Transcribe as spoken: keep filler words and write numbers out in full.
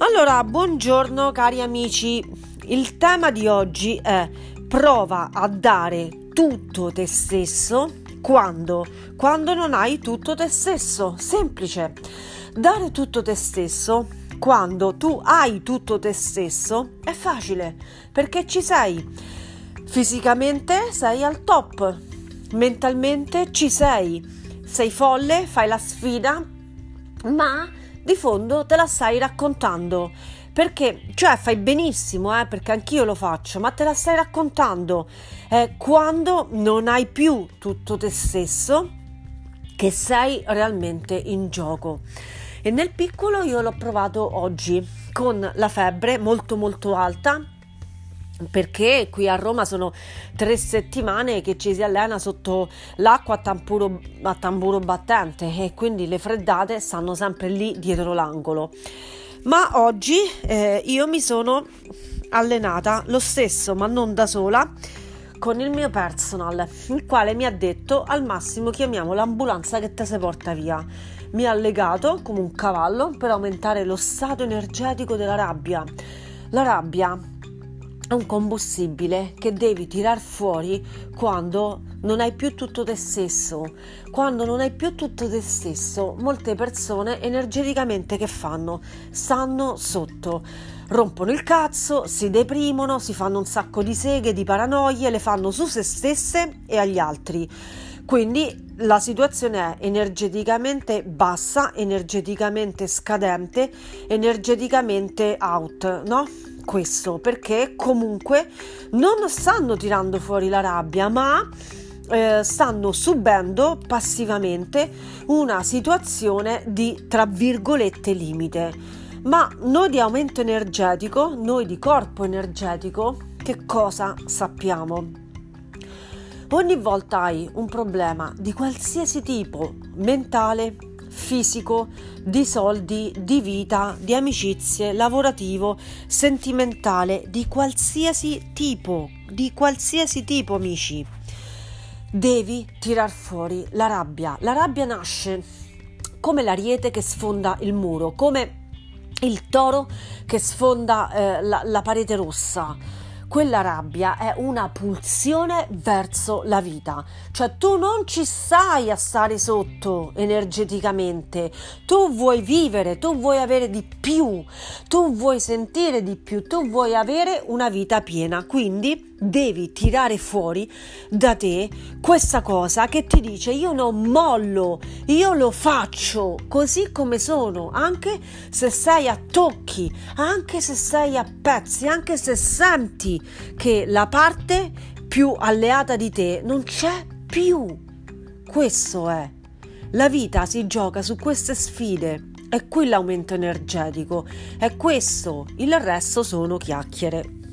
Allora, buongiorno cari amici, il tema di oggi è: prova a dare tutto te stesso quando? Quando non hai tutto te stesso. Semplice, dare tutto te stesso quando tu hai tutto te stesso è facile, perché ci sei, fisicamente sei al top, mentalmente ci sei, sei folle, fai la sfida, ma di fondo te la stai raccontando, perché cioè fai benissimo, eh, perché anch'io lo faccio, ma te la stai raccontando eh, quando non hai più tutto te stesso, che sei realmente in gioco. E nel piccolo io l'ho provato oggi con la febbre molto molto alta, perché qui a Roma sono tre settimane che ci si allena sotto l'acqua a tamburo, a tamburo battente, e quindi le freddate stanno sempre lì dietro l'angolo. Ma oggi eh, io mi sono allenata lo stesso, ma non da sola, con il mio personal, il quale mi ha detto: al massimo chiamiamo l'ambulanza che te se porta via. Mi ha legato come un cavallo per aumentare lo stato energetico della rabbia. La rabbia è un combustibile che devi tirar fuori quando non hai più tutto te stesso. Quando non hai più tutto te stesso, molte persone energeticamente che fanno? Stanno sotto, rompono il cazzo, si deprimono, si fanno un sacco di seghe, di paranoie, le fanno su se stesse e agli altri. Quindi la situazione è energeticamente bassa, energeticamente scadente, energeticamente out, no? Questo perché comunque non stanno tirando fuori la rabbia, ma eh, stanno subendo passivamente una situazione di, tra virgolette, limite. Ma noi di aumento energetico, noi di corpo energetico, che cosa sappiamo? Ogni volta hai un problema di qualsiasi tipo, mentale, fisico, di soldi, di vita, di amicizie, lavorativo, sentimentale, di qualsiasi tipo, di qualsiasi tipo, amici. Devi tirar fuori la rabbia. La rabbia nasce come l'ariete che sfonda il muro, come il toro che sfonda eh, la, la parete rossa. Quella rabbia è una pulsione verso la vita, cioè tu non ci stai a stare sotto energeticamente, tu vuoi vivere, tu vuoi avere di più, tu vuoi sentire di più, tu vuoi avere una vita piena, quindi devi tirare fuori da te questa cosa che ti dice: io non mollo, io lo faccio così come sono, anche se sei a tocchi, anche se sei a pezzi, anche se senti che la parte più alleata di te non c'è più. Questo è. La vita si gioca su queste sfide. È qui l'aumento energetico. È questo. Il resto sono chiacchiere.